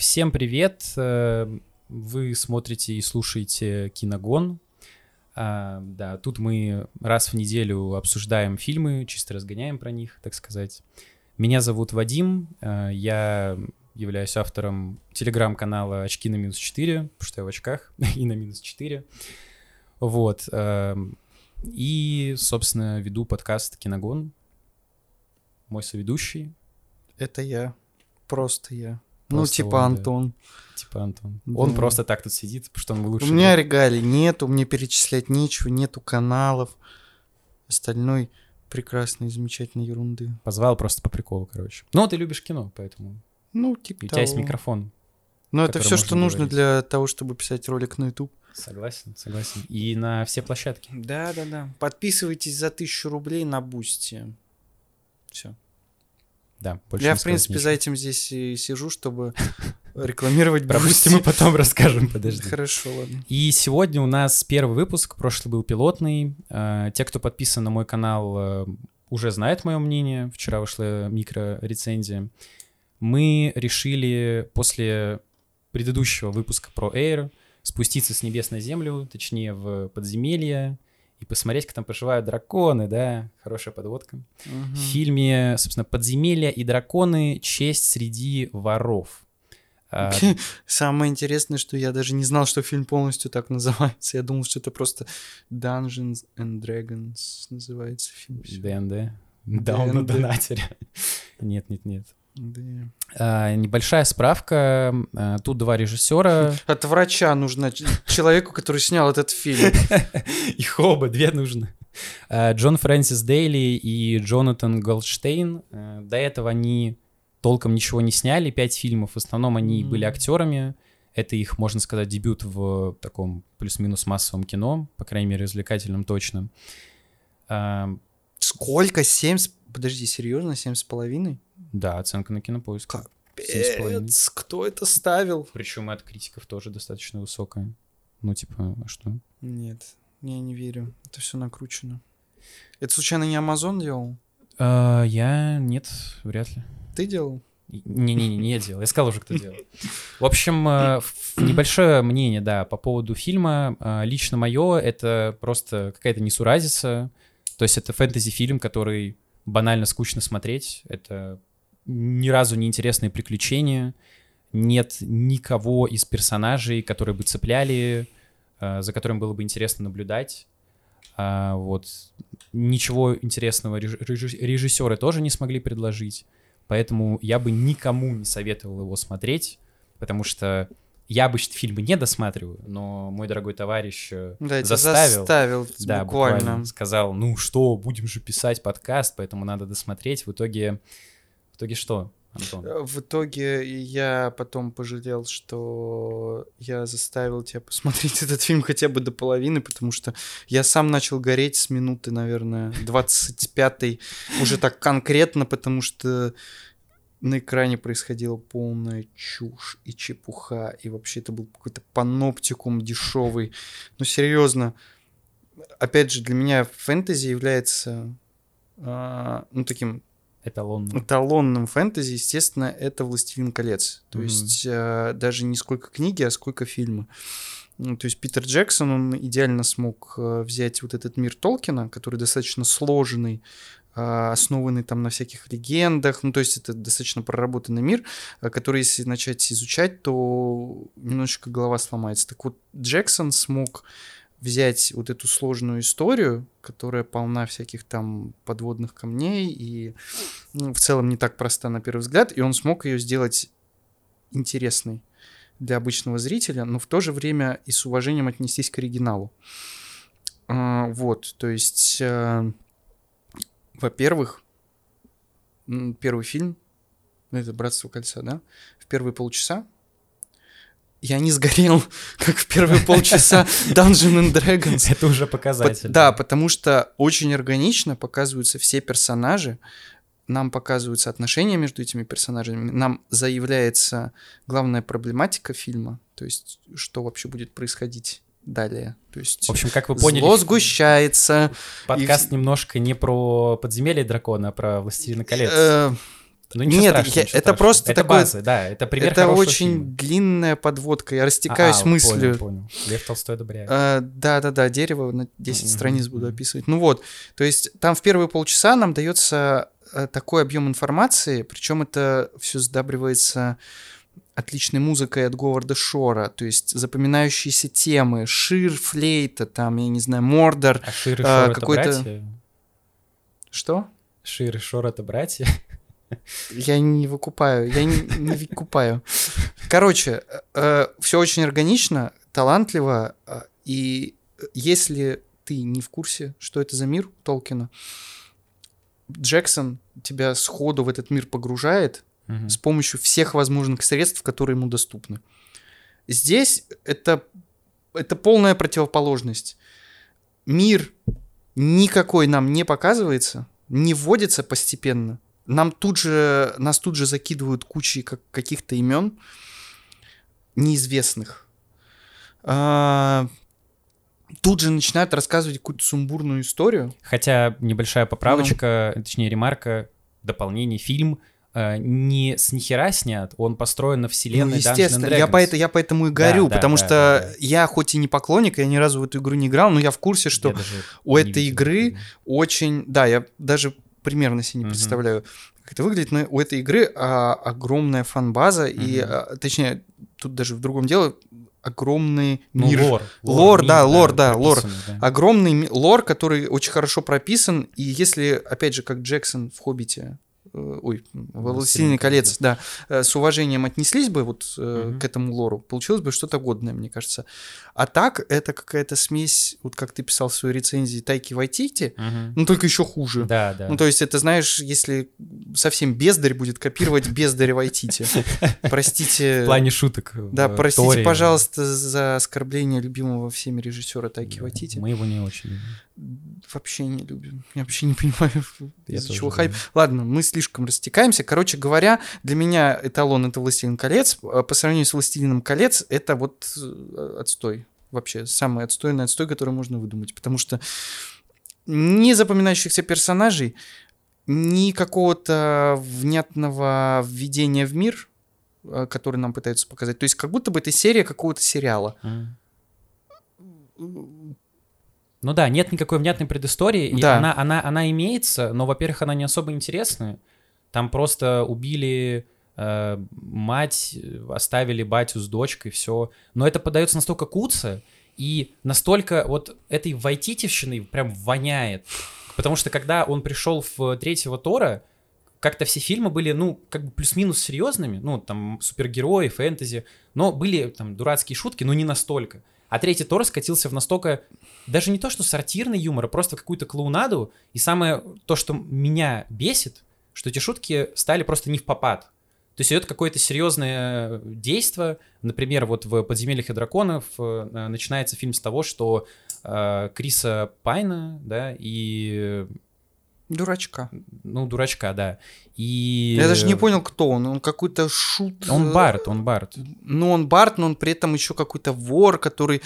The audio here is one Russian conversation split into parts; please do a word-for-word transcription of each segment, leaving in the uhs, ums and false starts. Всем привет! Вы смотрите и слушаете Киногон. Да, тут мы раз в неделю обсуждаем фильмы, чисто разгоняем про них, так сказать. Меня зовут Вадим, я являюсь автором телеграм-канала «Очки на минус четыре», потому что я в очках и на минус четыре. Вот. И, собственно, веду подкаст «Киногон». Мой соведущий. Это я. Просто я. Просто ну, типа он, Антон. Да. Типа Антон. Да. Он просто так тут сидит, потому что он лучше. У меня регалий нету, мне перечислять нечего, нету каналов. Остальной прекрасной, замечательной ерунды. Позвал просто по приколу, короче. Ну, ты любишь кино, поэтому... Ну, типа У того. тебя есть микрофон. Ну, это все, что говорить. Нужно для того, чтобы писать ролик на YouTube. Согласен, согласен. И на все площадки. Да-да-да. Подписывайтесь за тысячу рублей на Boosty. Все. Да, больше Я, в принципе, ничего. за этим здесь и сижу, чтобы рекламировать Boosty. Про Boosty мы потом расскажем, подожди. Хорошо, ладно. И сегодня у нас первый выпуск, прошлый был пилотный. Те, кто подписан на мой канал, уже знают мое мнение. Вчера вышла микрорецензия. Мы решили после предыдущего выпуска про Air спуститься с небес на землю, точнее в подземелье, и посмотреть, как там проживают драконы, да, хорошая подводка. Угу. В фильме, собственно, «Подземелья и драконы. Честь среди воров». Самое интересное, что я даже не знал, что фильм полностью так называется. Я думал, что это просто Dungeons and Dragons называется фильм. ДНД. Дауна донатеря. Нет, нет, нет. Да. А, небольшая справка. А, тут два режиссера. От врача нужна человеку, который снял этот фильм. Их оба, две нужны. Джон Фрэнсис Дейли и Джонатан Голдштейн. До этого они толком ничего не сняли, пять фильмов. В основном они были актерами. Это их, можно сказать, дебют в таком плюс-минус массовом кино, по крайней мере, развлекательном точно. Сколько? Семь? Подожди, серьезно? Семь с половиной? Да, оценка на Кинопоиск. Капец, кто это ставил? Причем и от критиков тоже достаточно высокая. Ну, типа, а что? Нет, я не верю. Это все накручено. Это случайно не Амазон делал? А, я... Нет, вряд ли. Ты делал? Не-не-не, не я делал. Я сказал уже, кто делал. В общем, небольшое мнение, да, по поводу фильма. Лично мое, это просто какая-то несуразица. То есть это фэнтези-фильм, который банально скучно смотреть. Это... ни разу не интересные приключения, нет никого из персонажей, которые бы цепляли, за которым было бы интересно наблюдать. Вот. Ничего интересного режиссеры тоже не смогли предложить, поэтому я бы никому не советовал его смотреть, потому что я обычно фильмы не досматриваю, но мой дорогой товарищ да, заставил, заставил да, буквально. буквально сказал, ну что, будем же писать подкаст, поэтому надо досмотреть. В итоге В итоге что, Антон? В итоге я потом пожалел, что я заставил тебя посмотреть этот фильм хотя бы до половины, потому что я сам начал гореть с минуты, наверное, двадцать пятой, уже так конкретно, потому что на экране происходила полная чушь и чепуха, и вообще это был какой-то паноптикум дешевый. Ну, серьезно, опять же, для меня фэнтези является, ну, таким... Эталонным. Эталонным фэнтези, естественно, это «Властелин колец». То mm-hmm. есть э, даже не сколько книги, а сколько фильма. Ну, то есть Питер Джексон, он идеально смог э, взять вот этот мир Толкина, который достаточно сложный, э, основанный там на всяких легендах. Ну, то есть это достаточно проработанный мир, который, если начать изучать, то немножечко голова сломается. Так вот, Джексон смог... взять вот эту сложную историю, которая полна всяких там подводных камней и, ну, в целом не так проста на первый взгляд, и он смог ее сделать интересной для обычного зрителя, но в то же время и с уважением отнестись к оригиналу. А, вот, то есть, а, во-первых, первый фильм, это «Братство кольца», да, в первые полчаса я не сгорел, как в первые полчаса Dungeons and Dragons. Это уже показатель. По- да, потому что очень органично показываются все персонажи, нам показываются отношения между этими персонажами, нам заявляется главная проблематика фильма, то есть что вообще будет происходить далее. То есть, в общем, как вы поняли, зло сгущается. Подкаст и... немножко не про подземелье дракона, а про «Властелина колец». Ну, Нет, страшного, я, это страшного. просто это такое... базы, да, это пример Это очень фильма. длинная подводка, я растекаюсь а, а, мыслью. Понял, понял. Лев Толстой одобряет. А, да-да-да, дерево на десять mm-hmm. страниц буду описывать. Ну вот, то есть там в первые полчаса нам дается такой объем информации, причем это все сдабривается отличной музыкой от Говарда Шора, то есть запоминающиеся темы, Шир, флейта, там, я не знаю, Мордор. А Шир и Шор а, это братья? Что? Шир и Шор это братья? Я не выкупаю, я не, не выкупаю. Короче, э, все очень органично, талантливо, э, и если ты не в курсе, что это за мир Толкина, Джексон тебя сходу в этот мир погружает угу. с помощью всех возможных средств, которые ему доступны. Здесь это, это полная противоположность. Мир никакой нам не показывается, не вводится постепенно. Нам тут же, нас тут же закидывают кучей как, каких-то имен неизвестных. А, тут же начинают рассказывать какую-то сумбурную историю. Хотя небольшая поправочка, ну, точнее ремарка, дополнение, фильм а, не с нихера снят, он построен на вселенной ну, естественно, Dungeons and Dragons. Я, по это, я поэтому и горю, да, потому да, что да, да. я хоть и не поклонник, я ни разу в эту игру не играл, но я в курсе, что у этой игры видел. очень... Да, я даже... примерно себе не uh-huh. представляю, как это выглядит, но у этой игры а, огромная фан-база, uh-huh. и, а, точнее, тут даже в другом дело, огромный ну, мир. Лор, лор, лор мир, да, лор, да, лор. Да. Огромный ми- лор, который очень хорошо прописан, и если, опять же, как Джексон в «Хоббите», э, ой, «Властелин колец», да, э, с уважением отнеслись бы вот э, uh-huh. к этому лору, получилось бы что-то годное, мне кажется. А так, это какая-то смесь, вот как ты писал в своей рецензии, Тайки Вайтити, угу. ну только еще хуже. Да, да. Ну то есть это, знаешь, если совсем бездарь будет копировать бездаря Вайтити. Простите... В плане шуток. Да, простите, пожалуйста, за оскорбление любимого всеми режиссера Тайки Вайтити. Мы его не очень любим. Вообще не любим. Я вообще не понимаю, из-за чего хайп. Ладно, мы слишком растекаемся. Короче говоря, для меня эталон — это «Властелин колец». По сравнению с «Властелином колец» это вот отстой. Вообще самый отстойный отстой, который можно выдумать. Потому что ни запоминающихся персонажей, ни какого-то внятного введения в мир, который нам пытаются показать. То есть как будто бы это серия какого-то сериала. Mm. Ну да, нет никакой внятной предыстории. Да. И она, она, она имеется, но, во-первых, она не особо интересная. Там просто убили... мать, оставили батю с дочкой, все. Но это подается настолько куца, и настолько вот этой вайтитивщиной прям воняет. Потому что когда он пришел в третьего Тора, как-то все фильмы были, ну, как бы плюс-минус серьезными, ну, там, супергерои, фэнтези, но были там дурацкие шутки, но не настолько. А третий Тор скатился в настолько, даже не то, что сортирный юмор, а просто какую-то клоунаду. И самое то, что меня бесит, что эти шутки стали просто не впопад. То есть идет какое-то серьезное действие. Например, вот в «Подземельях и драконах» начинается фильм с того, что э, Криса Пайна, да, и... Дурачка. Ну, дурачка, да. И... Я даже не понял, кто он. Он какой-то шут... Он Барт, он Барт. Ну, он Барт, но он при этом еще какой-то вор, который...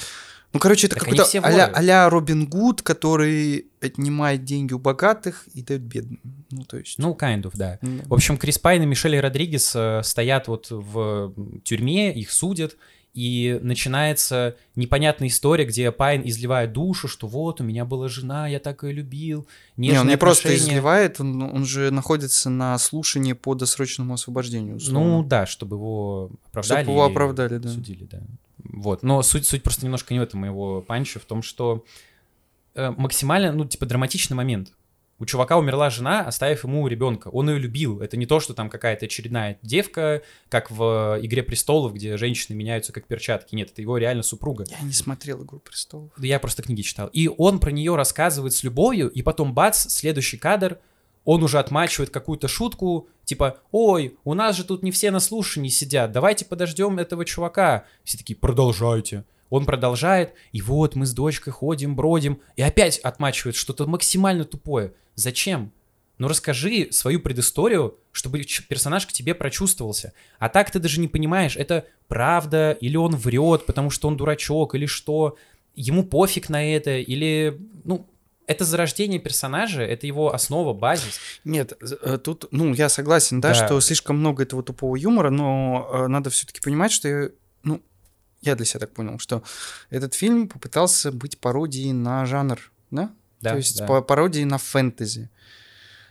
Ну, короче, это так какой-то а-ля, а-ля Робин Гуд, который отнимает деньги у богатых и дает бедным. Ну, то есть... Ну, kind of, да. Mm-hmm. В общем, Крис Пайн и Мишель Родригес э, стоят вот в тюрьме, их судят, и начинается непонятная история, где Пайн изливает душу, что вот, у меня была жена, я так ее любил. Не, он не просто изливает, он, он же находится на слушании по досрочному освобождению. Условно. Ну, да, чтобы его оправдали. Чтобы его оправдали, да. Судили, да. Вот, но суть, суть просто немножко не в этом моего панча, в том, что э, максимально, ну, типа, драматичный момент. У чувака умерла жена, оставив ему ребенка. Он ее любил. Это не то, что там какая-то очередная девка, как в «Игре престолов», где женщины меняются как перчатки. Нет, это его реально супруга. Я не смотрел «Игру престолов». Я просто книги читал. И он про нее рассказывает с любовью, и потом, бац, следующий кадр, он уже отмачивает какую-то шутку, типа, ой, у нас же тут не все на слушании сидят, давайте подождем этого чувака. Все такие, продолжайте. Он продолжает, и вот мы с дочкой ходим, бродим, и опять отмачивает что-то максимально тупое. Зачем? Ну расскажи свою предысторию, чтобы персонаж к тебе прочувствовался. А так ты даже не понимаешь, это правда, или он врет, потому что он дурачок, или что, ему пофиг на это, или, ну... Это зарождение персонажа, это его основа, базис. Нет, тут, ну, я согласен, да, да. что слишком много этого тупого юмора, но надо все-таки понимать, что я, ну, я для себя так понял, что этот фильм попытался быть пародией на жанр, да? Да, то есть да. пародией на фэнтези.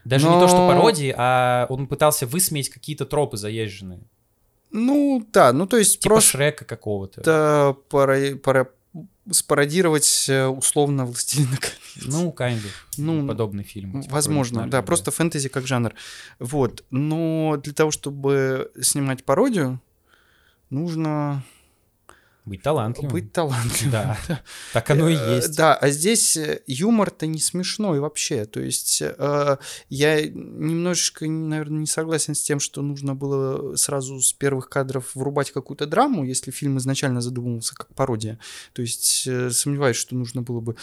Даже но... не то, что пародии, а он пытался высмеять какие-то тропы заезженные. Ну, да, ну, то есть... Типа просто... Шрека какого-то. Да, пара... пара... спародировать условно «Властелина колец». Ну, kind of. Ну, подобный фильм. Типа, возможно, да, наверное, просто да. фэнтези как жанр. Вот, но для того, чтобы снимать пародию, нужно... Быть талантливым. Быть талантливым. Да, так оно и есть. Да, а здесь юмор-то не смешной вообще. То есть я немножечко, наверное, не согласен с тем, что нужно было сразу с первых кадров врубать какую-то драму, если фильм изначально задумывался как пародия. То есть сомневаюсь, что нужно было бы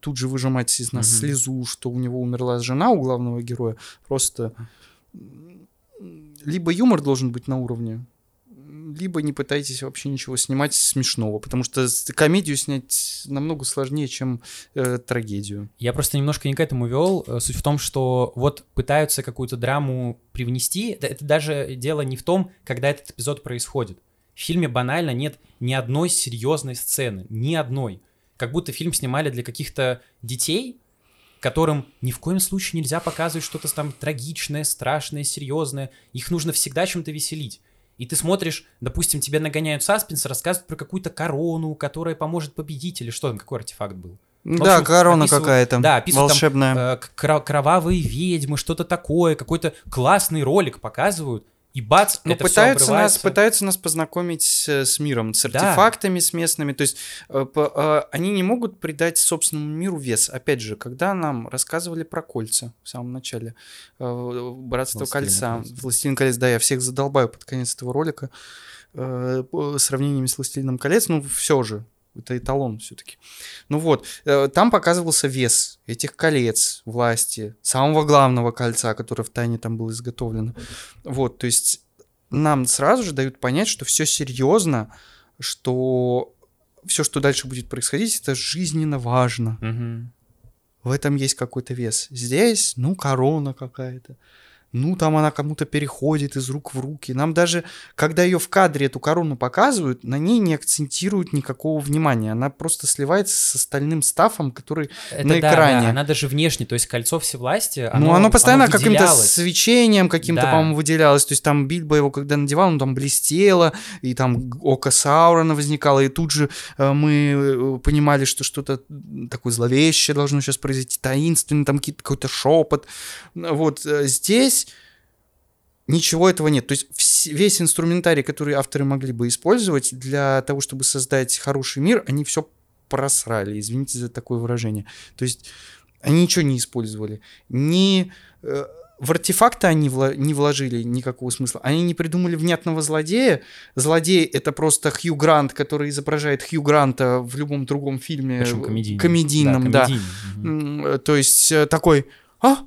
тут же выжимать из нас угу. слезу, что у него умерла жена у главного героя. Просто либо юмор должен быть на уровне, либо не пытайтесь вообще ничего снимать смешного, потому что комедию снять намного сложнее, чем э, трагедию. Я просто немножко не к этому вел. Суть в том, что вот пытаются какую-то драму привнести. Это даже дело не в том, когда этот эпизод происходит. В фильме банально нет ни одной серьезной сцены, ни одной. Как будто фильм снимали для каких-то детей, которым ни в коем случае нельзя показывать что-то там трагичное, страшное, серьезное. Их нужно всегда чем-то веселить. И ты смотришь, допустим, тебе нагоняют саспенс, рассказывают про какую-то корону, которая поможет победить, или что там, какой артефакт был? Ну, да, общем, корона какая-то, да, волшебная. Там, э, кровавые ведьмы, что-то такое, какой-то классный ролик показывают, и бац, ну, это пытаются все обрывается. Нас, пытаются нас познакомить с миром, с артефактами, да. с местными, то есть э, э, они не могут придать собственному миру вес. Опять же, когда нам рассказывали про кольца в самом начале, э, «Братство кольца», «Властелин колец», да, я всех задолбаю под конец этого ролика э, сравнениями с «Властелином колец», ну все же. Это эталон все-таки. Ну вот, там показывался вес этих колец власти, самого главного кольца, которое в тайне там было изготовлено. Вот, то есть нам сразу же дают понять, что все серьезно, что все, что дальше будет происходить, это жизненно важно. Угу. В этом есть какой-то вес. Здесь, ну, корона какая-то. Ну, там она кому-то переходит из рук в руки. Нам даже, когда ее в кадре, эту корону показывают, на ней не акцентируют никакого внимания. Она просто сливается с остальным стафом, который это на да, экране. Да, она даже внешне, то есть кольцо всевластия, оно, ну, оно постоянно оно каким-то свечением каким-то, да. по-моему, выделялось. То есть там Бильбо его когда надевал, оно там блестело, и там око Саурона возникало, и тут же мы понимали, что что-то такое зловещее должно сейчас произойти, таинственное, там какой-то шепот. Вот здесь ничего этого нет. То есть весь инструментарий, который авторы могли бы использовать для того, чтобы создать хороший мир, они все просрали, извините за такое выражение. То есть они ничего не использовали. Ни, э, в артефакты они вла- не вложили никакого смысла. Они не придумали внятного злодея. Злодей — это просто Хью Грант, который изображает Хью Гранта в любом другом фильме. Причем комедийном. комедийном, да, комедийном. Да. Угу. То есть такой... А?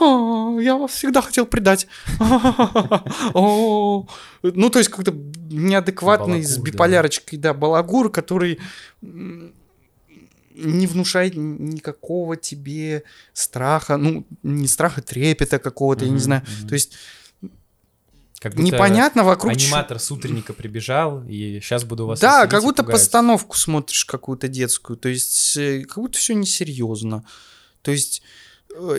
«О, я вас всегда хотел предать». Ну, то есть какой-то неадекватный с биполярочкой, да, балагур, который не внушает никакого тебе страха, ну, не страха, трепета какого-то, я не знаю. То есть непонятно вокруг... аниматор с утренника прибежал, и сейчас буду вас... Да, как будто постановку смотришь какую-то детскую, то есть как будто все несерьезно. То есть...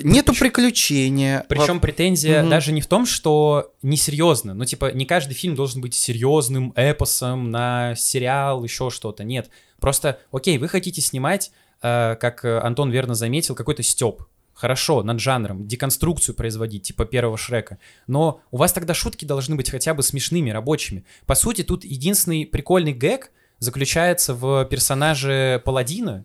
Нету причем, приключения. Причем претензия mm-hmm. даже не в том, что несерьезно. Ну, типа, не каждый фильм должен быть серьезным эпосом на сериал, еще что-то. Нет. Просто, окей, вы хотите снимать, э, как Антон верно заметил, какой-то стёб. Хорошо, над жанром, деконструкцию производить, типа первого Шрека. Но у вас тогда шутки должны быть хотя бы смешными, рабочими. По сути, тут единственный прикольный гэг заключается в персонаже Паладина.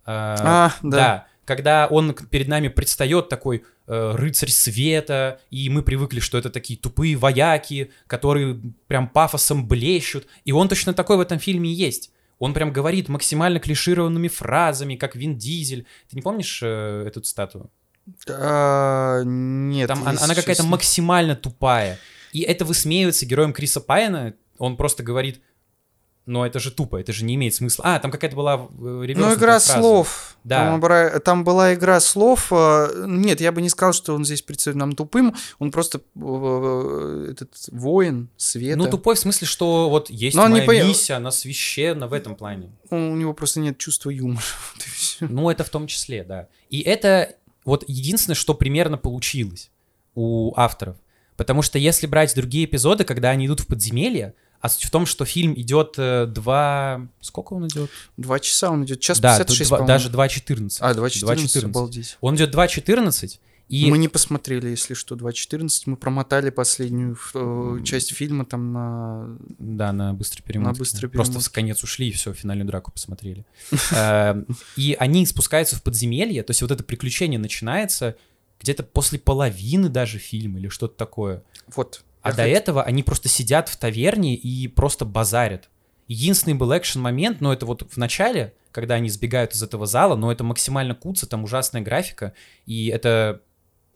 Э, а, да. да. Когда он перед нами предстает такой э, рыцарь света, и мы привыкли, что это такие тупые вояки, которые прям пафосом блещут, и он точно такой в этом фильме и есть. Он прям говорит максимально клишированными фразами, как Вин Дизель. Ты не помнишь э, эту статую? А, нет. Там, она она какая-то максимально тупая. И это высмеивается героем Криса Пайна. Он просто говорит... Но это же тупо, это же не имеет смысла. А, там какая-то была реверсная. Ну, игра слов. Да. Там, там была игра слов. Нет, я бы не сказал, что он здесь представлен нам тупым. Он просто этот воин света. Ну, тупой в смысле, что вот есть но моя миссия, по... она священна в этом плане. У него просто нет чувства юмора. Ну, это в том числе, да. И это вот единственное, что примерно получилось у авторов. Потому что если брать другие эпизоды, когда они идут в подземелье, а суть в том, что фильм идет два... Сколько он идет? Два часа он идет. Час да, пятьдесят шесть, два, даже два четырнадцать. А, два четырнадцать, обалдеть. Он идет два четырнадцать. И... Мы не посмотрели, если что, два четырнадцать. Мы промотали последнюю э, часть фильма там на... Да, на быстрой перемотке. На быстрой перемотке. Просто в конец ушли и все, финальную драку посмотрели. И они спускаются в подземелье. То есть вот это приключение начинается где-то после половины даже фильма или что-то такое. Вот. А до этого они просто сидят в таверне и просто базарят. Единственный был экшен-момент, но это вот в начале, когда они сбегают из этого зала, но это максимально куца, там ужасная графика, и это,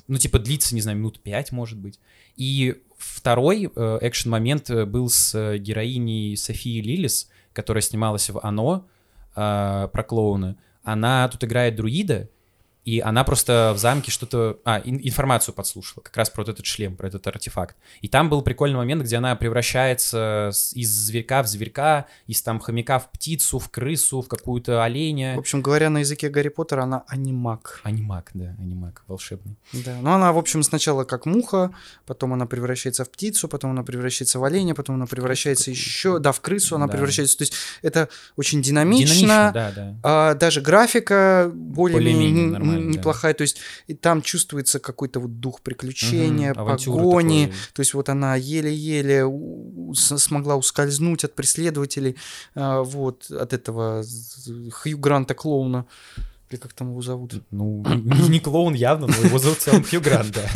ну, типа, длится, не знаю, минут пять, может быть. И второй экшен-момент был с героиней Софией Лилис, которая снималась в «Оно», про клоуна. Она тут играет друида, и она просто в замке что-то... А, информацию подслушала, как раз про вот этот шлем, про этот артефакт. И там был прикольный момент, где она превращается из зверька в зверька, из там хомяка в птицу, в крысу, в какую-то оленя. В общем, говоря на языке Гарри Поттера, она анимак. Анимак, да, анимак, волшебный. Да, но она, в общем, сначала как муха, потом она превращается в птицу, потом она превращается в оленя, потом она превращается как-то... еще... Да, в крысу она да. превращается. То есть это очень динамично. Динамично, да, да. А, даже графика более-менее нормальная. Неплохая, да. То есть и там чувствуется какой-то вот дух приключения, угу, погони, такое. То есть вот она еле-еле у- смогла ускользнуть от преследователей, а, вот, от этого Хью Гранта клоуна, или как там его зовут? Ну, не, не клоун явно, но его зовут в целом Хью Грант, да.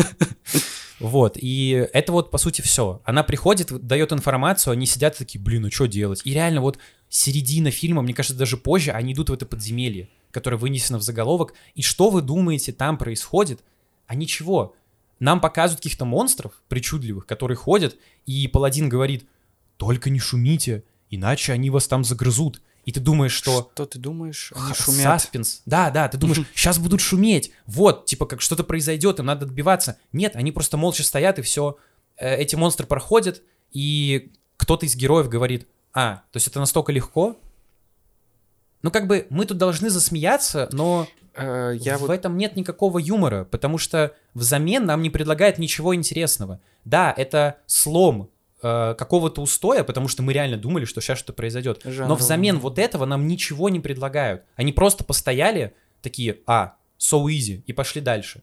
Вот, и это вот, по сути, все. Она приходит, дает информацию, они сидят такие, блин, ну что делать? И реально вот середина фильма, мне кажется, даже позже, они идут в это подземелье, которая вынесена в заголовок, и что вы думаете там происходит? А ничего. Нам показывают каких-то монстров причудливых, которые ходят, и паладин говорит, только не шумите, иначе они вас там загрызут. И ты думаешь, что... Что ты думаешь? Они шумят. Саспенс. Да, да, ты думаешь, сейчас будут шуметь, вот, типа, как что-то произойдет, им надо отбиваться. Нет, они просто молча стоят, и все. Эти монстры проходят, и кто-то из героев говорит, а, то есть это настолько легко... Ну, как бы мы тут должны засмеяться, но э, я в вот... этом нет никакого юмора, потому что взамен нам не предлагают ничего интересного. Да, это слом э, какого-то устоя, потому что мы реально думали, что сейчас что-то произойдет. Жанр. Но взамен вот этого нам ничего не предлагают. Они просто постояли такие, а, so easy, и пошли дальше.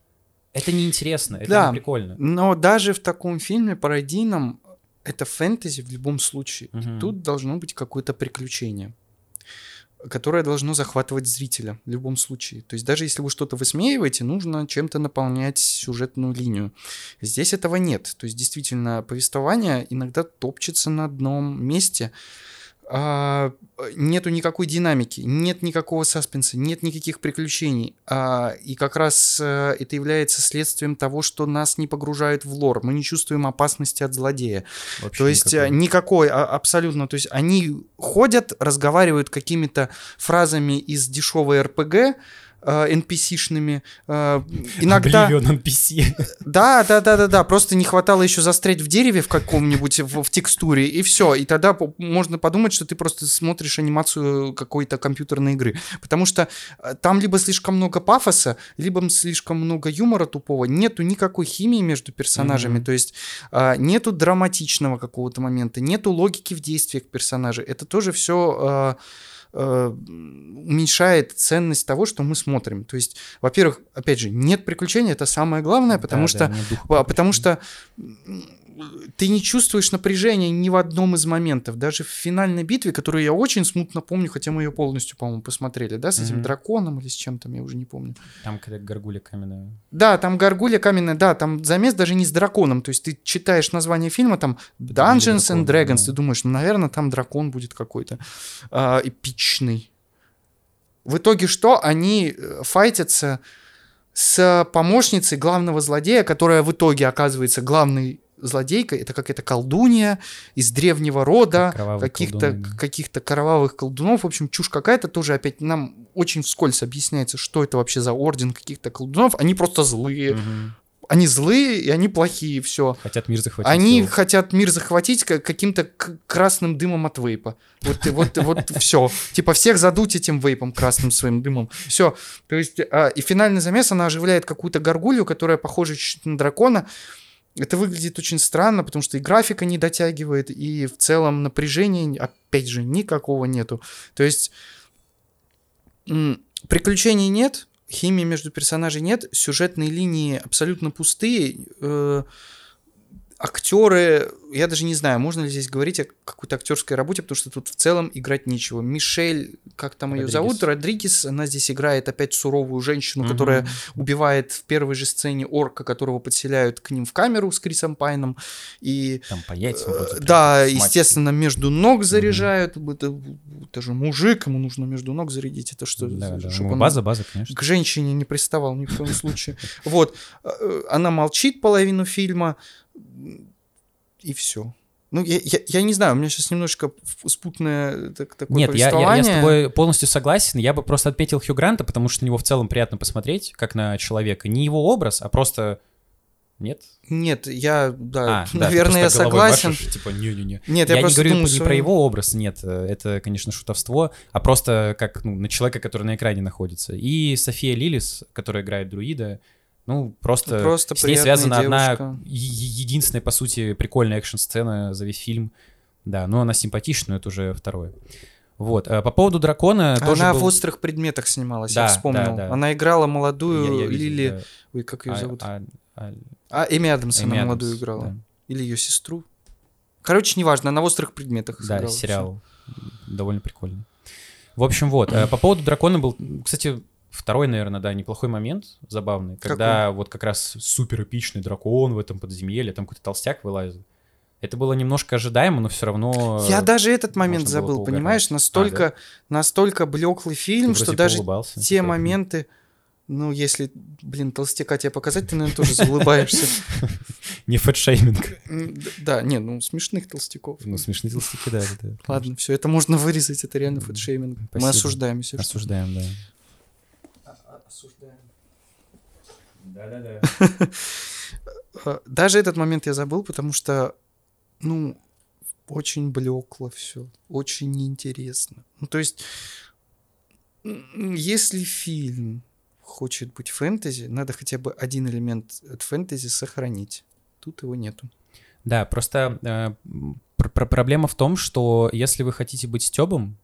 Это неинтересно, это да, не прикольно. Но даже в таком фильме пародийном это фэнтези в любом случае. Угу. Тут должно быть какое-то приключение, которое должно захватывать зрителя в любом случае. То есть даже если вы что-то высмеиваете, нужно чем-то наполнять сюжетную линию. Здесь этого нет. То есть действительно повествование иногда топчется на одном месте. А, нету никакой динамики, нет никакого саспенса, нет никаких приключений. А, и как раз а, это является следствием того, что нас не погружают в лор. Мы не чувствуем опасности от злодея. Вообще то есть никакой, никакой а, абсолютно. То есть они ходят, разговаривают какими-то фразами из дешевой эр пэ гэ, эн пи си-шными. Иногда... эн пи си. Да, да, да, да, да. Просто не хватало еще застрять в дереве в каком-нибудь, в, в текстуре, и все. И тогда можно подумать, что ты просто смотришь анимацию какой-то компьютерной игры. Потому что там либо слишком много пафоса, либо слишком много юмора тупого. Нету никакой химии между персонажами. Mm-hmm. То есть нету драматичного какого-то момента, нету логики в действиях персонажей. Это тоже все... уменьшает ценность того, что мы смотрим. То есть, во-первых, опять же, нет приключений, это самое главное, потому, да, что, да, потому что ты не чувствуешь напряжения ни в одном из моментов. Даже в финальной битве, которую я очень смутно помню, хотя мы ее полностью, по-моему, посмотрели, да, с этим mm-hmm. драконом или с чем-то, я уже не помню. Там какая-то горгулья каменная. Да, там горгулья каменная, да, там замес даже не с драконом. То есть ты читаешь название фильма, там Dungeons and Dragons, да. Ты думаешь, ну, наверное, там дракон будет какой-то э, эпичный. В итоге что? Они файтятся с помощницей главного злодея, которая в итоге оказывается главной злодейка, это какая-то колдунья из древнего рода, каких-то, каких-то кровавых колдунов, в общем, чушь какая-то, тоже опять нам очень вскользь объясняется, что это вообще за орден каких-то колдунов, они просто злые, угу. Они злые и они плохие, все. Хотят мир захватить. Они его. хотят мир захватить каким-то красным дымом от вейпа. Вот, вот, вот все. Типа всех задуть этим вейпом красным своим дымом. Все. То есть и финальный замес, она оживляет какую-то горгулью, которая похожа чуть-чуть на дракона. Это выглядит очень странно, потому что и графика не дотягивает, и в целом напряжения, опять же, никакого нету. То есть приключений нет, химии между персонажей нет, сюжетные линии абсолютно пустые, э, актеры, я даже не знаю, можно ли здесь говорить о какой-то актерской работе, потому что тут в целом играть нечего. Мишель, как там Родригес. ее зовут, Родригес, она здесь играет опять суровую женщину, угу. которая убивает в первой же сцене орка, которого подселяют к ним в камеру с Крисом Пайном. И, там по яйцам. Э, да, естественно, между ног заряжают. Угу. Это, это же мужик, ему нужно между ног зарядить. Это что? Да, да. Чтобы он база, база, конечно. К женщине не приставал ни в коем случае. Вот. Она молчит половину фильма. И все. Ну, я, я, я не знаю, у меня сейчас немножко спутное так, такое Нет, повествование. Нет, я, я, я с тобой полностью согласен. Я бы просто отметил Хью Гранта, потому что на него в целом приятно посмотреть, как на человека. Не его образ, а просто... Нет? Нет, я, да, а, наверное, да, я согласен. Башишь, типа, не-не-не. Нет, я, я не говорю думаю, не про его образ, нет, это, конечно, шутовство, а просто как ну, на человека, который на экране находится. И София Лилис, которая играет друида, ну, просто, просто с ней связана девушка. одна е- единственная, по сути, прикольная экшн-сцена за весь фильм. Да, но она симпатична, но это уже второе. Вот. А по поводу дракона... Тоже она был... в «Острых предметах» снималась, да, я вспомнил. Да, да. Она играла молодую я, я видел, Лили... Да. Ой, как ее зовут? А, а, а... а Эми Адамс Эми она Адамс, молодую играла. Да. Или ее сестру. Короче, неважно, она в «Острых предметах» сыграла. Да, сериал. Все. Довольно прикольно. В общем, вот. По поводу дракона был... Кстати... Второй, наверное, да, неплохой момент, забавный, когда Какой? вот как раз суперэпичный дракон в этом подземелье, там какой-то толстяк вылазит. Это было немножко ожидаемо, но все равно... Я даже этот момент забыл, понимаешь? Настолько, а, да? настолько блеклый фильм, что даже те так, моменты... Ну, если, блин, толстяка тебе показать, ты, наверное, тоже заулыбаешься. Не фэтшейминг. Да, не, ну, смешных толстяков. Ну, смешные толстяки, да. Ладно, все, это можно вырезать, это реально фэтшейминг. Мы осуждаемся. Осуждаем, да. Осуждаем. Да-да-да. Даже этот момент я забыл, потому что, ну, очень блекло все, очень неинтересно. Ну, то есть, если фильм хочет быть фэнтези, надо хотя бы один элемент от фэнтези сохранить. Тут его нету. Да, просто э, проблема в том, что если вы хотите быть стёбом,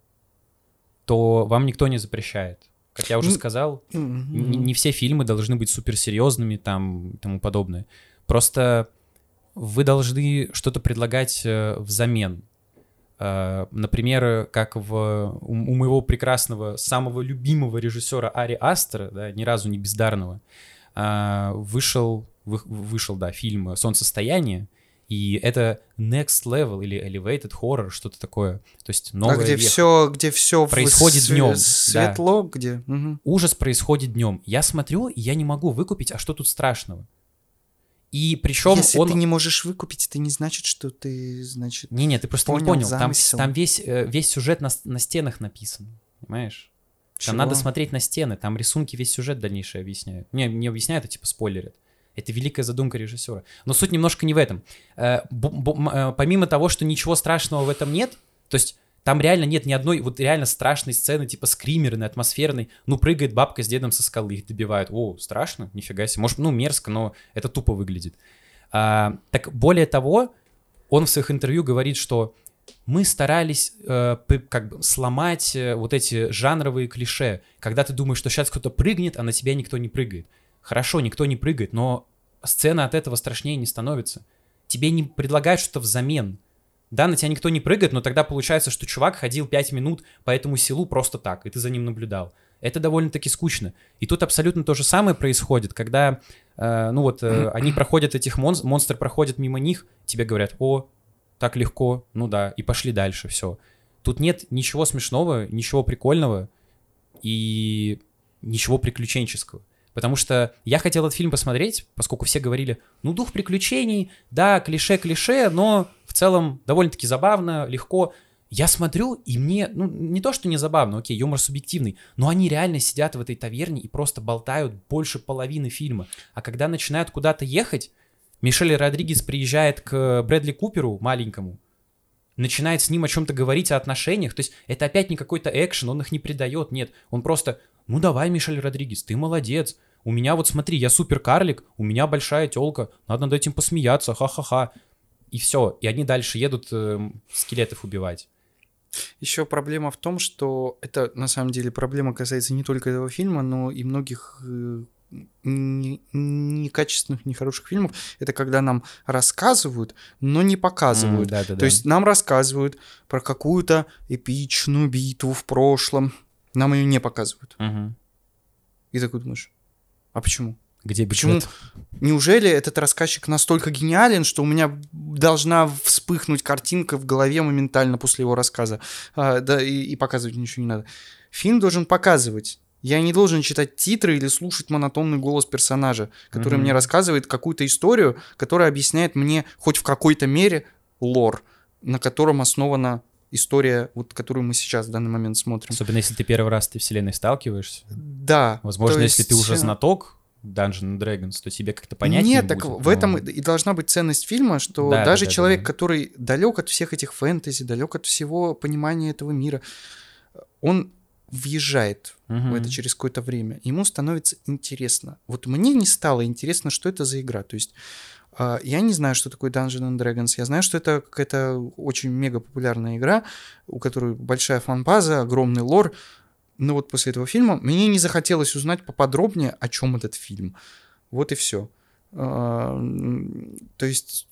то вам никто не запрещает. Как я уже сказал, mm-hmm. не, не все фильмы должны быть суперсерьезными там, и тому подобное. Просто вы должны что-то предлагать э, взамен. Э, например, как в, у, у моего прекрасного, самого любимого режиссера Ари Астера, да, ни разу не бездарного, э, вышел, вы, вышел да, фильм «Солнцестояние», и это next level или elevated horror, что-то такое. То есть новое. А где все, где все происходит в... днем. Светло, да. где? Угу. Ужас происходит днем. Я смотрю, и я не могу выкупить, а что тут страшного? И причем Если он... ты не можешь выкупить, это не значит, что ты, значит... Не-не, ты просто понял, не понял. Там, там весь, весь сюжет на, на стенах написан, понимаешь? Чего? Там надо смотреть на стены, там рисунки весь сюжет дальнейший объясняют. Не, не объясняют, а типа спойлерят. Это великая задумка режиссера. Но суть немножко не в этом. Помимо того, что ничего страшного в этом нет, то есть там реально нет ни одной вот реально страшной сцены, типа скримерной, атмосферной, ну прыгает бабка с дедом со скалы, их добивают. О, страшно? Нифига себе. Может, ну мерзко, но это тупо выглядит. А, так более того, он в своих интервью говорит, что мы старались э, как бы сломать вот эти жанровые клише, когда ты думаешь, что сейчас кто-то прыгнет, а на тебя никто не прыгает. Хорошо, никто не прыгает, но сцена от этого страшнее не становится. Тебе не предлагают что-то взамен. Да, на тебя никто не прыгает, но тогда получается, что чувак ходил пять минут по этому селу просто так, и ты за ним наблюдал. Это довольно-таки скучно. И тут абсолютно то же самое происходит, когда, э, ну вот, э, они проходят этих монстров, монстры проходят мимо них, тебе говорят, о, так легко, ну да, и пошли дальше, все. Тут нет ничего смешного, ничего прикольного и ничего приключенческого. Потому что я хотел этот фильм посмотреть, поскольку все говорили, ну, дух приключений, да, клише-клише, но в целом довольно-таки забавно, легко. Я смотрю, и мне, ну, не то, что не забавно, окей, юмор субъективный, но они реально сидят в этой таверне и просто болтают больше половины фильма. А когда начинают куда-то ехать, Мишель Родригес приезжает к Брэдли Куперу, маленькому, начинает с ним о чем-то говорить, о отношениях. То есть это опять не какой-то экшен, он их не предает, нет. Он просто, ну давай, Мишель Родригес, ты молодец. У меня вот смотри, я суперкарлик, у меня большая телка, надо над этим посмеяться, ха-ха-ха. И все, и они дальше едут э, скелетов убивать. Еще проблема в том, что это на самом деле проблема касается не только этого фильма, но и многих... Э... некачественных, нехороших фильмов, это когда нам рассказывают, но не показывают. Mm, да, да, То да. есть нам рассказывают про какую-то эпичную битву в прошлом, нам ее не показывают. Mm-hmm. И такой думаешь, а почему? Где почему? Неужели этот рассказчик настолько гениален, что у меня должна вспыхнуть картинка в голове моментально после его рассказа? А, да, и, и показывать ничего не надо. Фильм должен показывать. Я не должен читать титры или слушать монотонный голос персонажа, который mm-hmm. мне рассказывает какую-то историю, которая объясняет мне хоть в какой-то мере лор, на котором основана история, вот, которую мы сейчас в данный момент смотрим. Особенно если ты первый раз с этой вселенной сталкиваешься. Да. Возможно, есть... если ты уже знаток Dungeons and Dragons, то тебе как-то понятнее Нет, будет. Нет, так в этом и должна быть ценность фильма, что да, даже да, да, человек, да. который далек от всех этих фэнтези, далек от всего понимания этого мира, он... въезжает uh-huh. в это через какое-то время, ему становится интересно. Вот мне не стало интересно, что это за игра. То есть э, я не знаю, что такое Dungeons and Dragons. Я знаю, что это какая-то очень мега популярная игра, у которой большая фан-база, огромный лор. Но вот после этого фильма мне не захотелось узнать поподробнее, о чем этот фильм. Вот и все. Э, то есть...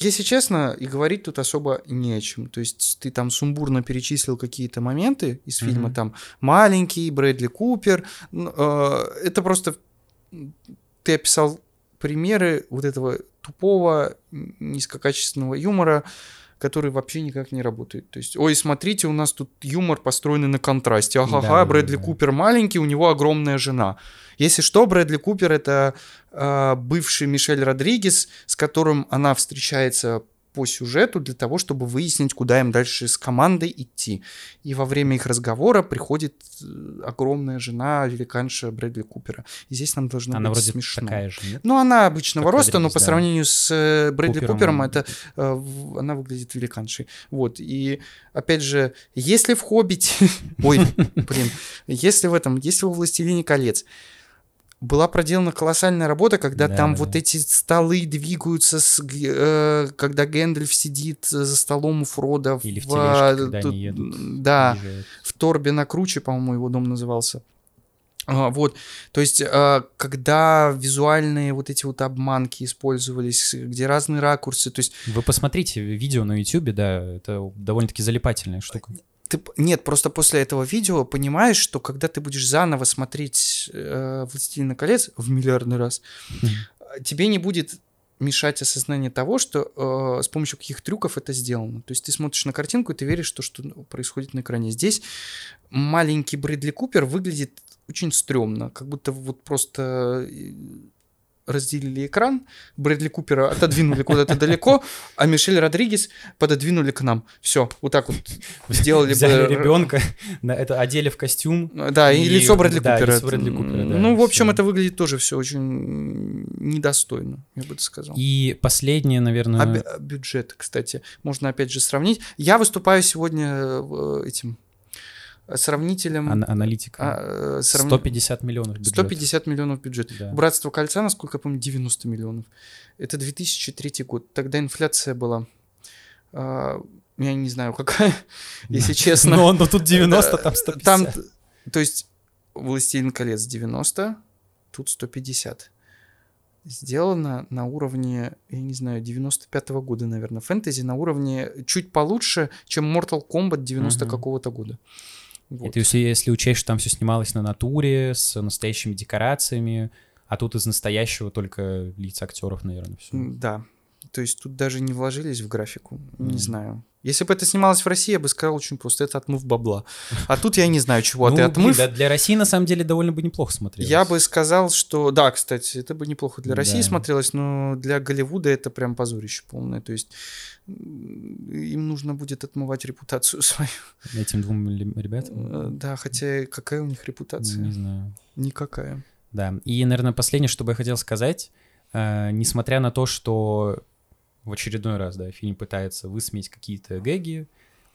Если честно, и говорить тут особо не о чем. То есть ты там сумбурно перечислил какие-то моменты из фильма, mm-hmm. там маленький, Брэдли Купер. Это просто... Ты описал примеры вот этого тупого, низкокачественного юмора, который вообще никак не работает. То есть, ой, смотрите, у нас тут юмор построенный на контрасте. Ахаха, да, Брэдли да, да. Купер маленький, у него огромная жена. Если что, Брэдли Купер — это э, бывший Мишель Родригес, с которым она встречается по сюжету для того, чтобы выяснить, куда им дальше с командой идти. И во время их разговора приходит огромная жена великанша Брэдли Купера. И здесь нам должно она быть смешно. Она вроде такая же, нет? Ну, она обычного роста, Родригес, но по да. сравнению с Брэдли Купером, Купером это, э, она выглядит великаншей. Вот. И, опять же, если в «Хоббите», ой, блин, если в этом, если во «Властелине колец», была проделана колоссальная работа, когда да, там да. вот эти столы двигаются, с, э, когда Гэндальф сидит за столом у Фродо. Или в, в тележке, когда тут, они едут. Да, приезжают. В Торбе на Круче, по-моему, его дом назывался. А, вот, то есть, э, когда визуальные вот эти вот обманки использовались, где разные ракурсы, то есть... Вы посмотрите видео на YouTube, да, это довольно-таки залипательная штука. Ты, нет, просто после этого видео понимаешь, что когда ты будешь заново смотреть э, «Властелина колец» в миллиардный раз, mm-hmm. тебе не будет мешать осознание того, что э, с помощью каких трюков это сделано. То есть ты смотришь на картинку, и ты веришь в то, что происходит на экране. Здесь маленький Брэдли Купер выглядит очень стрёмно, как будто вот просто... разделили экран, Брэдли Купера отодвинули куда-то далеко, а Мишель Родригес пододвинули к нам. Все, вот так вот сделали. Взяли ребенка, это одели в костюм. Да, и, и лицо Брэдли да, Купера. Лицо Брэдли Купера да, ну, в общем, все. Это выглядит тоже все очень недостойно, я бы сказал. И последнее, наверное... А бюджет, кстати, можно опять же сравнить. Я выступаю сегодня этим... сравнителем... Ан- аналитиком. А, срав... сто пятьдесят миллионов бюджет. сто пятьдесят миллионов бюджет. Да. «Братство кольца», насколько я помню, девяносто миллионов. Это две тысячи третий год. Тогда инфляция была... А, я не знаю, какая, если честно. Но, но тут девяносто, там сто пятьдесят. Там, то есть «Властелин колец» девяносто, тут сто пятьдесят. Сделано на уровне, я не знаю, девяносто пятого года, наверное, фэнтези, на уровне чуть получше, чем Mortal Kombat девяносто угу. какого-то года. Вот. Это если, если учесть, что там все снималось на натуре, с настоящими декорациями, а тут из настоящего только лица актеров, наверное, все. Да, то есть тут даже не вложились в графику, mm. не знаю. Если бы это снималось в России, я бы сказал очень просто, это отмыв бабла. А тут я не знаю, чего ну, ты отмыв. Да, для России, на самом деле, довольно бы неплохо смотрелось. Я бы сказал, что... Да, кстати, это бы неплохо для России да. смотрелось, но для Голливуда это прям позорище полное. То есть им нужно будет отмывать репутацию свою. Этим двум ребятам? Да, хотя какая у них репутация? Не знаю. Никакая. Да, и, наверное, последнее, что бы я хотел сказать, э, несмотря на то, что... в очередной раз, да, фильм пытается высмеять какие-то гэги,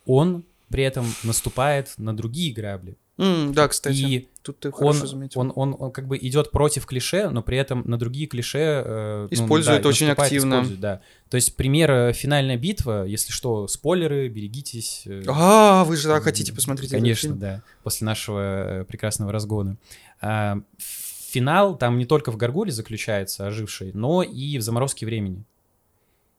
он при этом наступает на другие грабли. Mm, да, кстати, и тут ты хорошо он, заметил. Он, он, он, он как бы идет против клише, но при этом на другие клише... Э, использует ну, да, очень активно. Да. То есть, пример, финальная битва, если что, спойлеры, берегитесь. Э, а, вы же так э, хотите посмотреть конечно, этот фильм. Конечно, да, после нашего прекрасного разгона. А, финал там не только в Гаргуле заключается, оживший, но и в заморозке времени.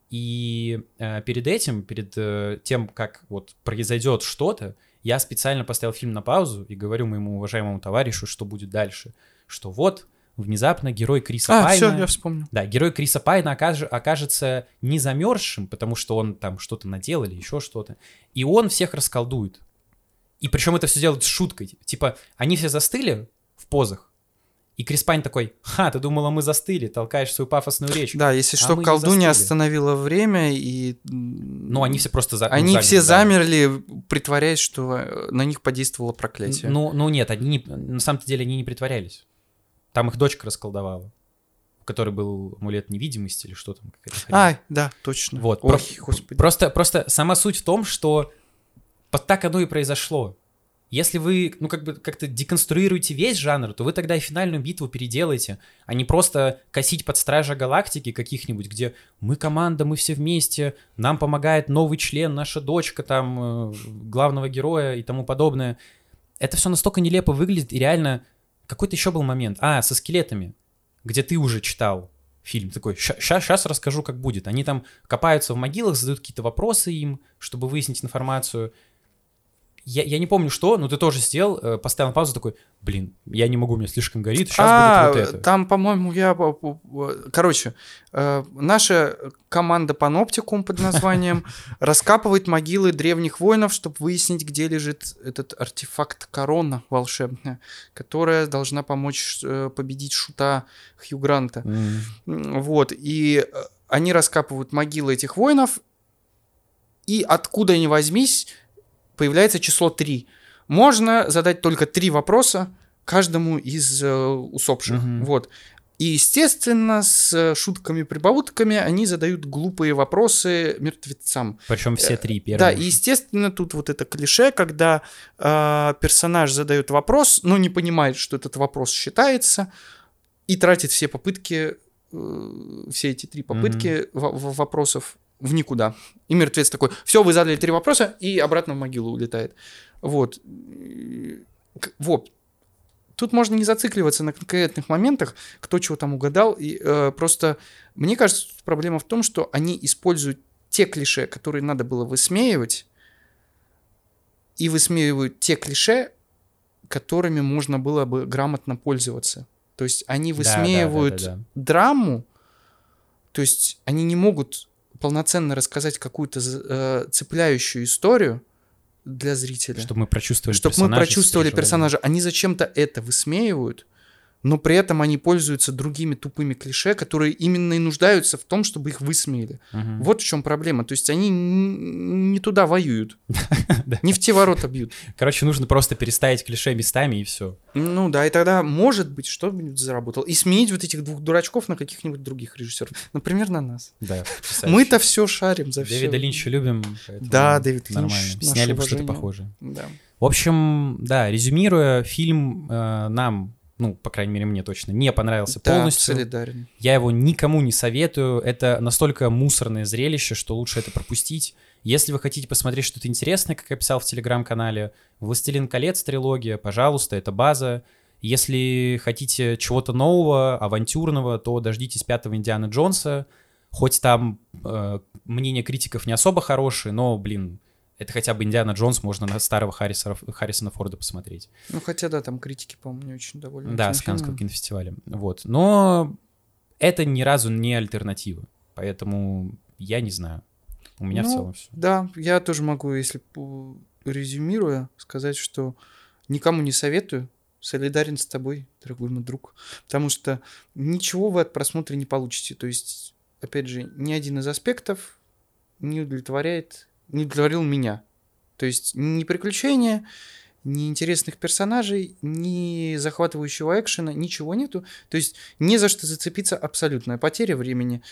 И э, перед этим, перед э, тем, как вот произойдет что-то, я специально поставил фильм на паузу и говорю моему уважаемому товарищу, что будет дальше. Что вот, внезапно герой Криса а, Пайна... А, все, я вспомнил. Да, герой Криса Пайна окаж, окажется не замерзшим, потому что он там что-то надел или еще что-то. И он всех расколдует. И причем это все делают с шуткой. Типа, они все застыли в позах. И Крис Пайн такой, ха, ты думала, мы застыли, толкаешь свою пафосную речь. Да, если а что, колдунья остановила время, и... Ну, они все просто за... они ну, замерли. Они все замерли, да. притворяясь, что на них подействовало проклятие. Ну, ну нет, они не... на самом-то деле они не притворялись. Там их дочка расколдовала, у которой был амулет невидимости или что там. А, да, точно. Вот. Ой, про... господи. Просто, просто сама суть в том, что вот так оно и произошло. Если вы, ну, как бы как-то деконструируете весь жанр, то вы тогда и финальную битву переделаете, а не просто косить под Стража Галактики каких-нибудь, где мы команда, мы все вместе, нам помогает новый член, наша дочка, там, главного героя и тому подобное. Это все настолько нелепо выглядит, и реально какой-то еще был момент. А, со скелетами, где ты уже читал фильм такой, сейчас расскажу, как будет. Они там копаются в могилах, задают какие-то вопросы им, чтобы выяснить информацию. Я, я не помню, что, но ты тоже сидел, поставил на паузу, такой, блин, я не могу, у меня слишком горит, сейчас а, будет вот это. Там, по-моему, я... Короче, э, наша команда Паноптикум под названием раскапывает могилы древних воинов, чтобы выяснить, где лежит этот артефакт корона волшебная, которая должна помочь э, победить шута Хью Гранта. Mm. Вот, и они раскапывают могилы этих воинов, и откуда ни возьмись... появляется число три. Можно задать только три вопроса каждому из э, усопших. Mm-hmm. Вот. И, естественно, с шутками-прибаутками они задают глупые вопросы мертвецам. Причем все три первые. Да, и, естественно, тут вот это клише, когда э, персонаж задает вопрос, но не понимает, что этот вопрос считается, и тратит все попытки, э, все эти три попытки mm-hmm. в- в- вопросов в никуда. И мертвец такой, все, вы задали три вопроса, и обратно в могилу улетает. Вот. Вот. Тут можно не зацикливаться на конкретных моментах, кто чего там угадал. И, э, просто, мне кажется, проблема в том, что они используют те клише, которые надо было высмеивать, и высмеивают те клише, которыми можно было бы грамотно пользоваться. То есть они высмеивают да, да, да, да, да. драму, то есть они не могут... полноценно рассказать какую-то э, цепляющую историю для зрителя. Чтобы мы прочувствовали Чтобы персонажа. Чтобы мы прочувствовали персонажа. Они зачем-то это высмеивают, но при этом они пользуются другими тупыми клише, которые именно и нуждаются в том, чтобы их высмеяли. Угу. Вот в чем проблема. То есть они не туда воюют. Не в те ворота бьют. Короче, нужно просто переставить клише местами и все. Ну да, и тогда, может быть, что-нибудь заработал. И сменить вот этих двух дурачков на каких-нибудь других режиссеров. Например, на нас. Да, мы-то все шарим за все. Дэвида Линча любим. Да, Дэвид Линч. Нормально. Сняли бы что-то похожее. В общем, да, резюмируя, фильм нам... ну, по крайней мере, мне точно, не понравился да, полностью. Солидарен. Я его никому не советую. Это настолько мусорное зрелище, что лучше это пропустить. Если вы хотите посмотреть что-то интересное, как я писал в Телеграм-канале, «Властелин колец» трилогия, пожалуйста, это база. Если хотите чего-то нового, авантюрного, то дождитесь пятого Индианы Джонса. Хоть там э, мнение критиков не особо хорошее, но, блин, это хотя бы Индиана Джонс, можно на старого Харриса, Харрисона Форда посмотреть. Ну, хотя, да, там критики, по-моему, не очень довольны. Да, с Каннского кинофестиваля. Вот. Но это ни разу не альтернатива. Поэтому я не знаю. У меня ну, в целом все. Да, я тоже могу, если резюмируя, сказать, что никому не советую. Солидарен с тобой, дорогой мой друг. Потому что ничего вы от просмотра не получите. То есть, опять же, ни один из аспектов не удовлетворяет, не удовлетворил меня. То есть ни приключения, ни интересных персонажей, ни захватывающего экшена, ничего нету. То есть не за что зацепиться, абсолютная потеря времени.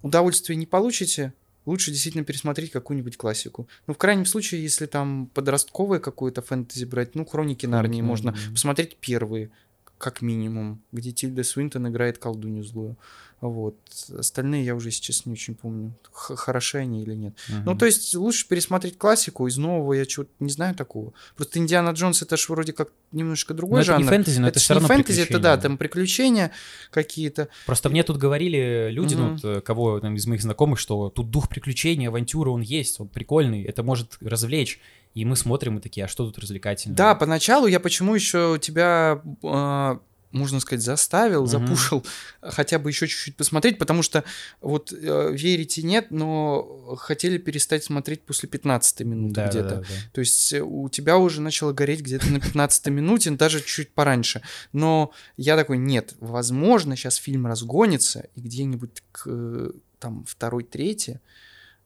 Удовольствия не получите. Лучше действительно пересмотреть какую-нибудь классику. Ну, в крайнем случае, если там подростковое какое-то фэнтези брать, ну, «Хроники Нарнии» mm-hmm. можно посмотреть первые, как минимум, где Тильда Суинтон играет колдунью злую. Вот. Остальные я уже сейчас не очень помню, х- хороши они или нет. Mm-hmm. Ну, то есть лучше пересмотреть классику. Из нового я чего-то не знаю такого. Просто «Индиана Джонс» — это ж вроде как немножко другой но жанр. Это не фэнтези, но это, это все равно фэнтези, это да, там приключения какие-то. Просто мне тут говорили люди, mm-hmm. ну, кого там, из моих знакомых, что тут дух приключений, авантюры, он есть, он прикольный, это может развлечь. И мы смотрим и такие, а что тут развлекательного? Да, поначалу я почему еще тебя, э, можно сказать, заставил, mm-hmm. запушил хотя бы еще чуть-чуть посмотреть, потому что вот э, верите, нет, но хотели перестать смотреть после пятнадцатой минуты да, где-то. Да, да, да. То есть у тебя уже начало гореть где-то на пятнадцатой минуте, даже чуть пораньше. Но я такой, нет, возможно, сейчас фильм разгонится, и где-нибудь к там второй, третий...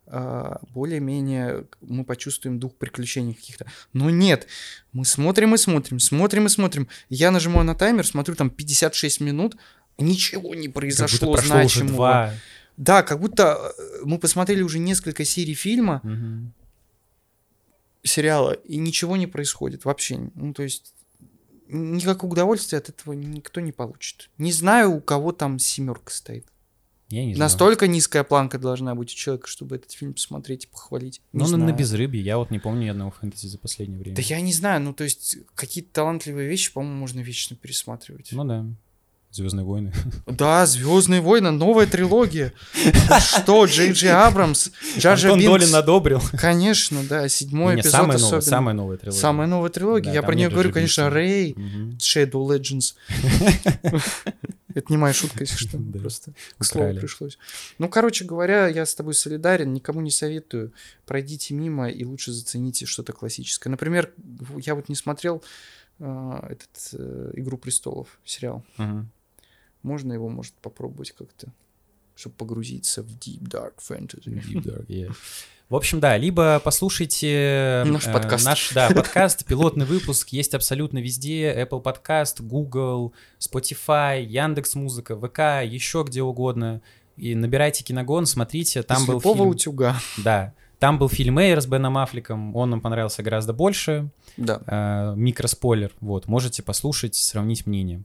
более-менее мы почувствуем дух приключений каких-то. Но нет, мы смотрим и смотрим, смотрим и смотрим. Я нажимаю на таймер, смотрю там пятьдесят шесть минут, ничего не произошло как будто значимого. Уже два. Да, как будто мы посмотрели уже несколько серий фильма, угу. сериала, и ничего не происходит вообще. Ну, то есть никакого удовольствия от этого никто не получит. Не знаю, у кого там семерка стоит. Я не Настолько знаю. Низкая планка должна быть у человека, чтобы этот фильм посмотреть и похвалить. Ну, на безрыбье. Я вот не помню ни одного фэнтези за последнее время. Да я не знаю. Ну, то есть какие-то талантливые вещи, по-моему, можно вечно пересматривать. Ну да. «Звездные войны». Да, «Звездные войны», новая трилогия. Что, Джей Джей Абрамс, Джар Джар Бинкс. Антон Долин одобрил. Конечно, да, седьмой эпизод особенно. Самая новая трилогия. Самая новая трилогия. Я про нее говорю, конечно, Рей, Shadow Legends. Это не моя шутка, если что, просто к слову пришлось. Ну, короче говоря, я с тобой солидарен, никому не советую. Пройдите мимо и лучше зацените что-то классическое. Например, я вот не смотрел этот «Игру престолов», сериал. Можно его, может, попробовать как-то, чтобы погрузиться в deep dark fantasy. Deep dark, yeah. В общем, да, либо послушайте наш, э, подкаст. наш да, подкаст, пилотный выпуск, есть абсолютно везде, Apple Podcast, Google, Spotify, Яндекс.Музыка, ВК, еще где угодно, и набирайте «Киногон», смотрите, там Слепого был фильм. «Слепого утюга». Да, там был фильм «Эйр» с Беном Аффлеком, он нам понравился гораздо больше, да. э, микроспойлер, вот, можете послушать, сравнить мнение.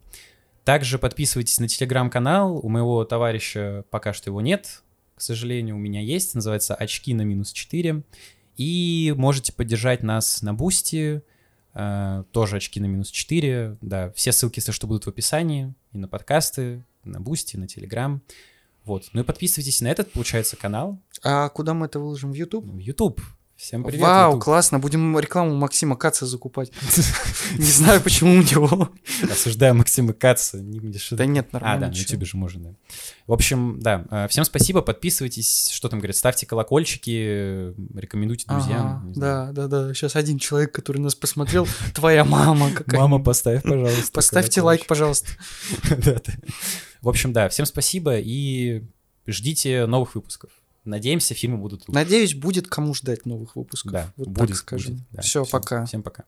Также подписывайтесь на телеграм-канал. У моего товарища пока что его нет. К сожалению, у меня есть. Называется «Очки на минус четыре». И можете поддержать нас на Boosty. Э, тоже «Очки на минус четыре». Да, все ссылки, если что, будут в описании. И на подкасты, и на Boosty, и на телеграм. Вот. Ну и подписывайтесь на этот, получается, канал. А куда мы это выложим? В YouTube? В YouTube. Всем привет. Вау, YouTube. Классно. Будем рекламу Максима Каца закупать. Не знаю, почему у него. Осуждаю Максима Каца. Да нет, нормально. А, да, на YouTube же можно. В общем, да. Всем спасибо. Подписывайтесь. Что там говорят? Ставьте колокольчики. Рекомендуйте друзьям. Да, да, да. Сейчас один человек, который нас посмотрел. Твоя мама. Мама, поставь, пожалуйста. Поставьте лайк, пожалуйста. В общем, да. Всем спасибо и ждите новых выпусков. Надеемся, фильмы будут лучше. Надеюсь, будет кому ждать новых выпусков. Да, вот будет, так скажем. Будет, да. Все, всем, пока. Всем пока.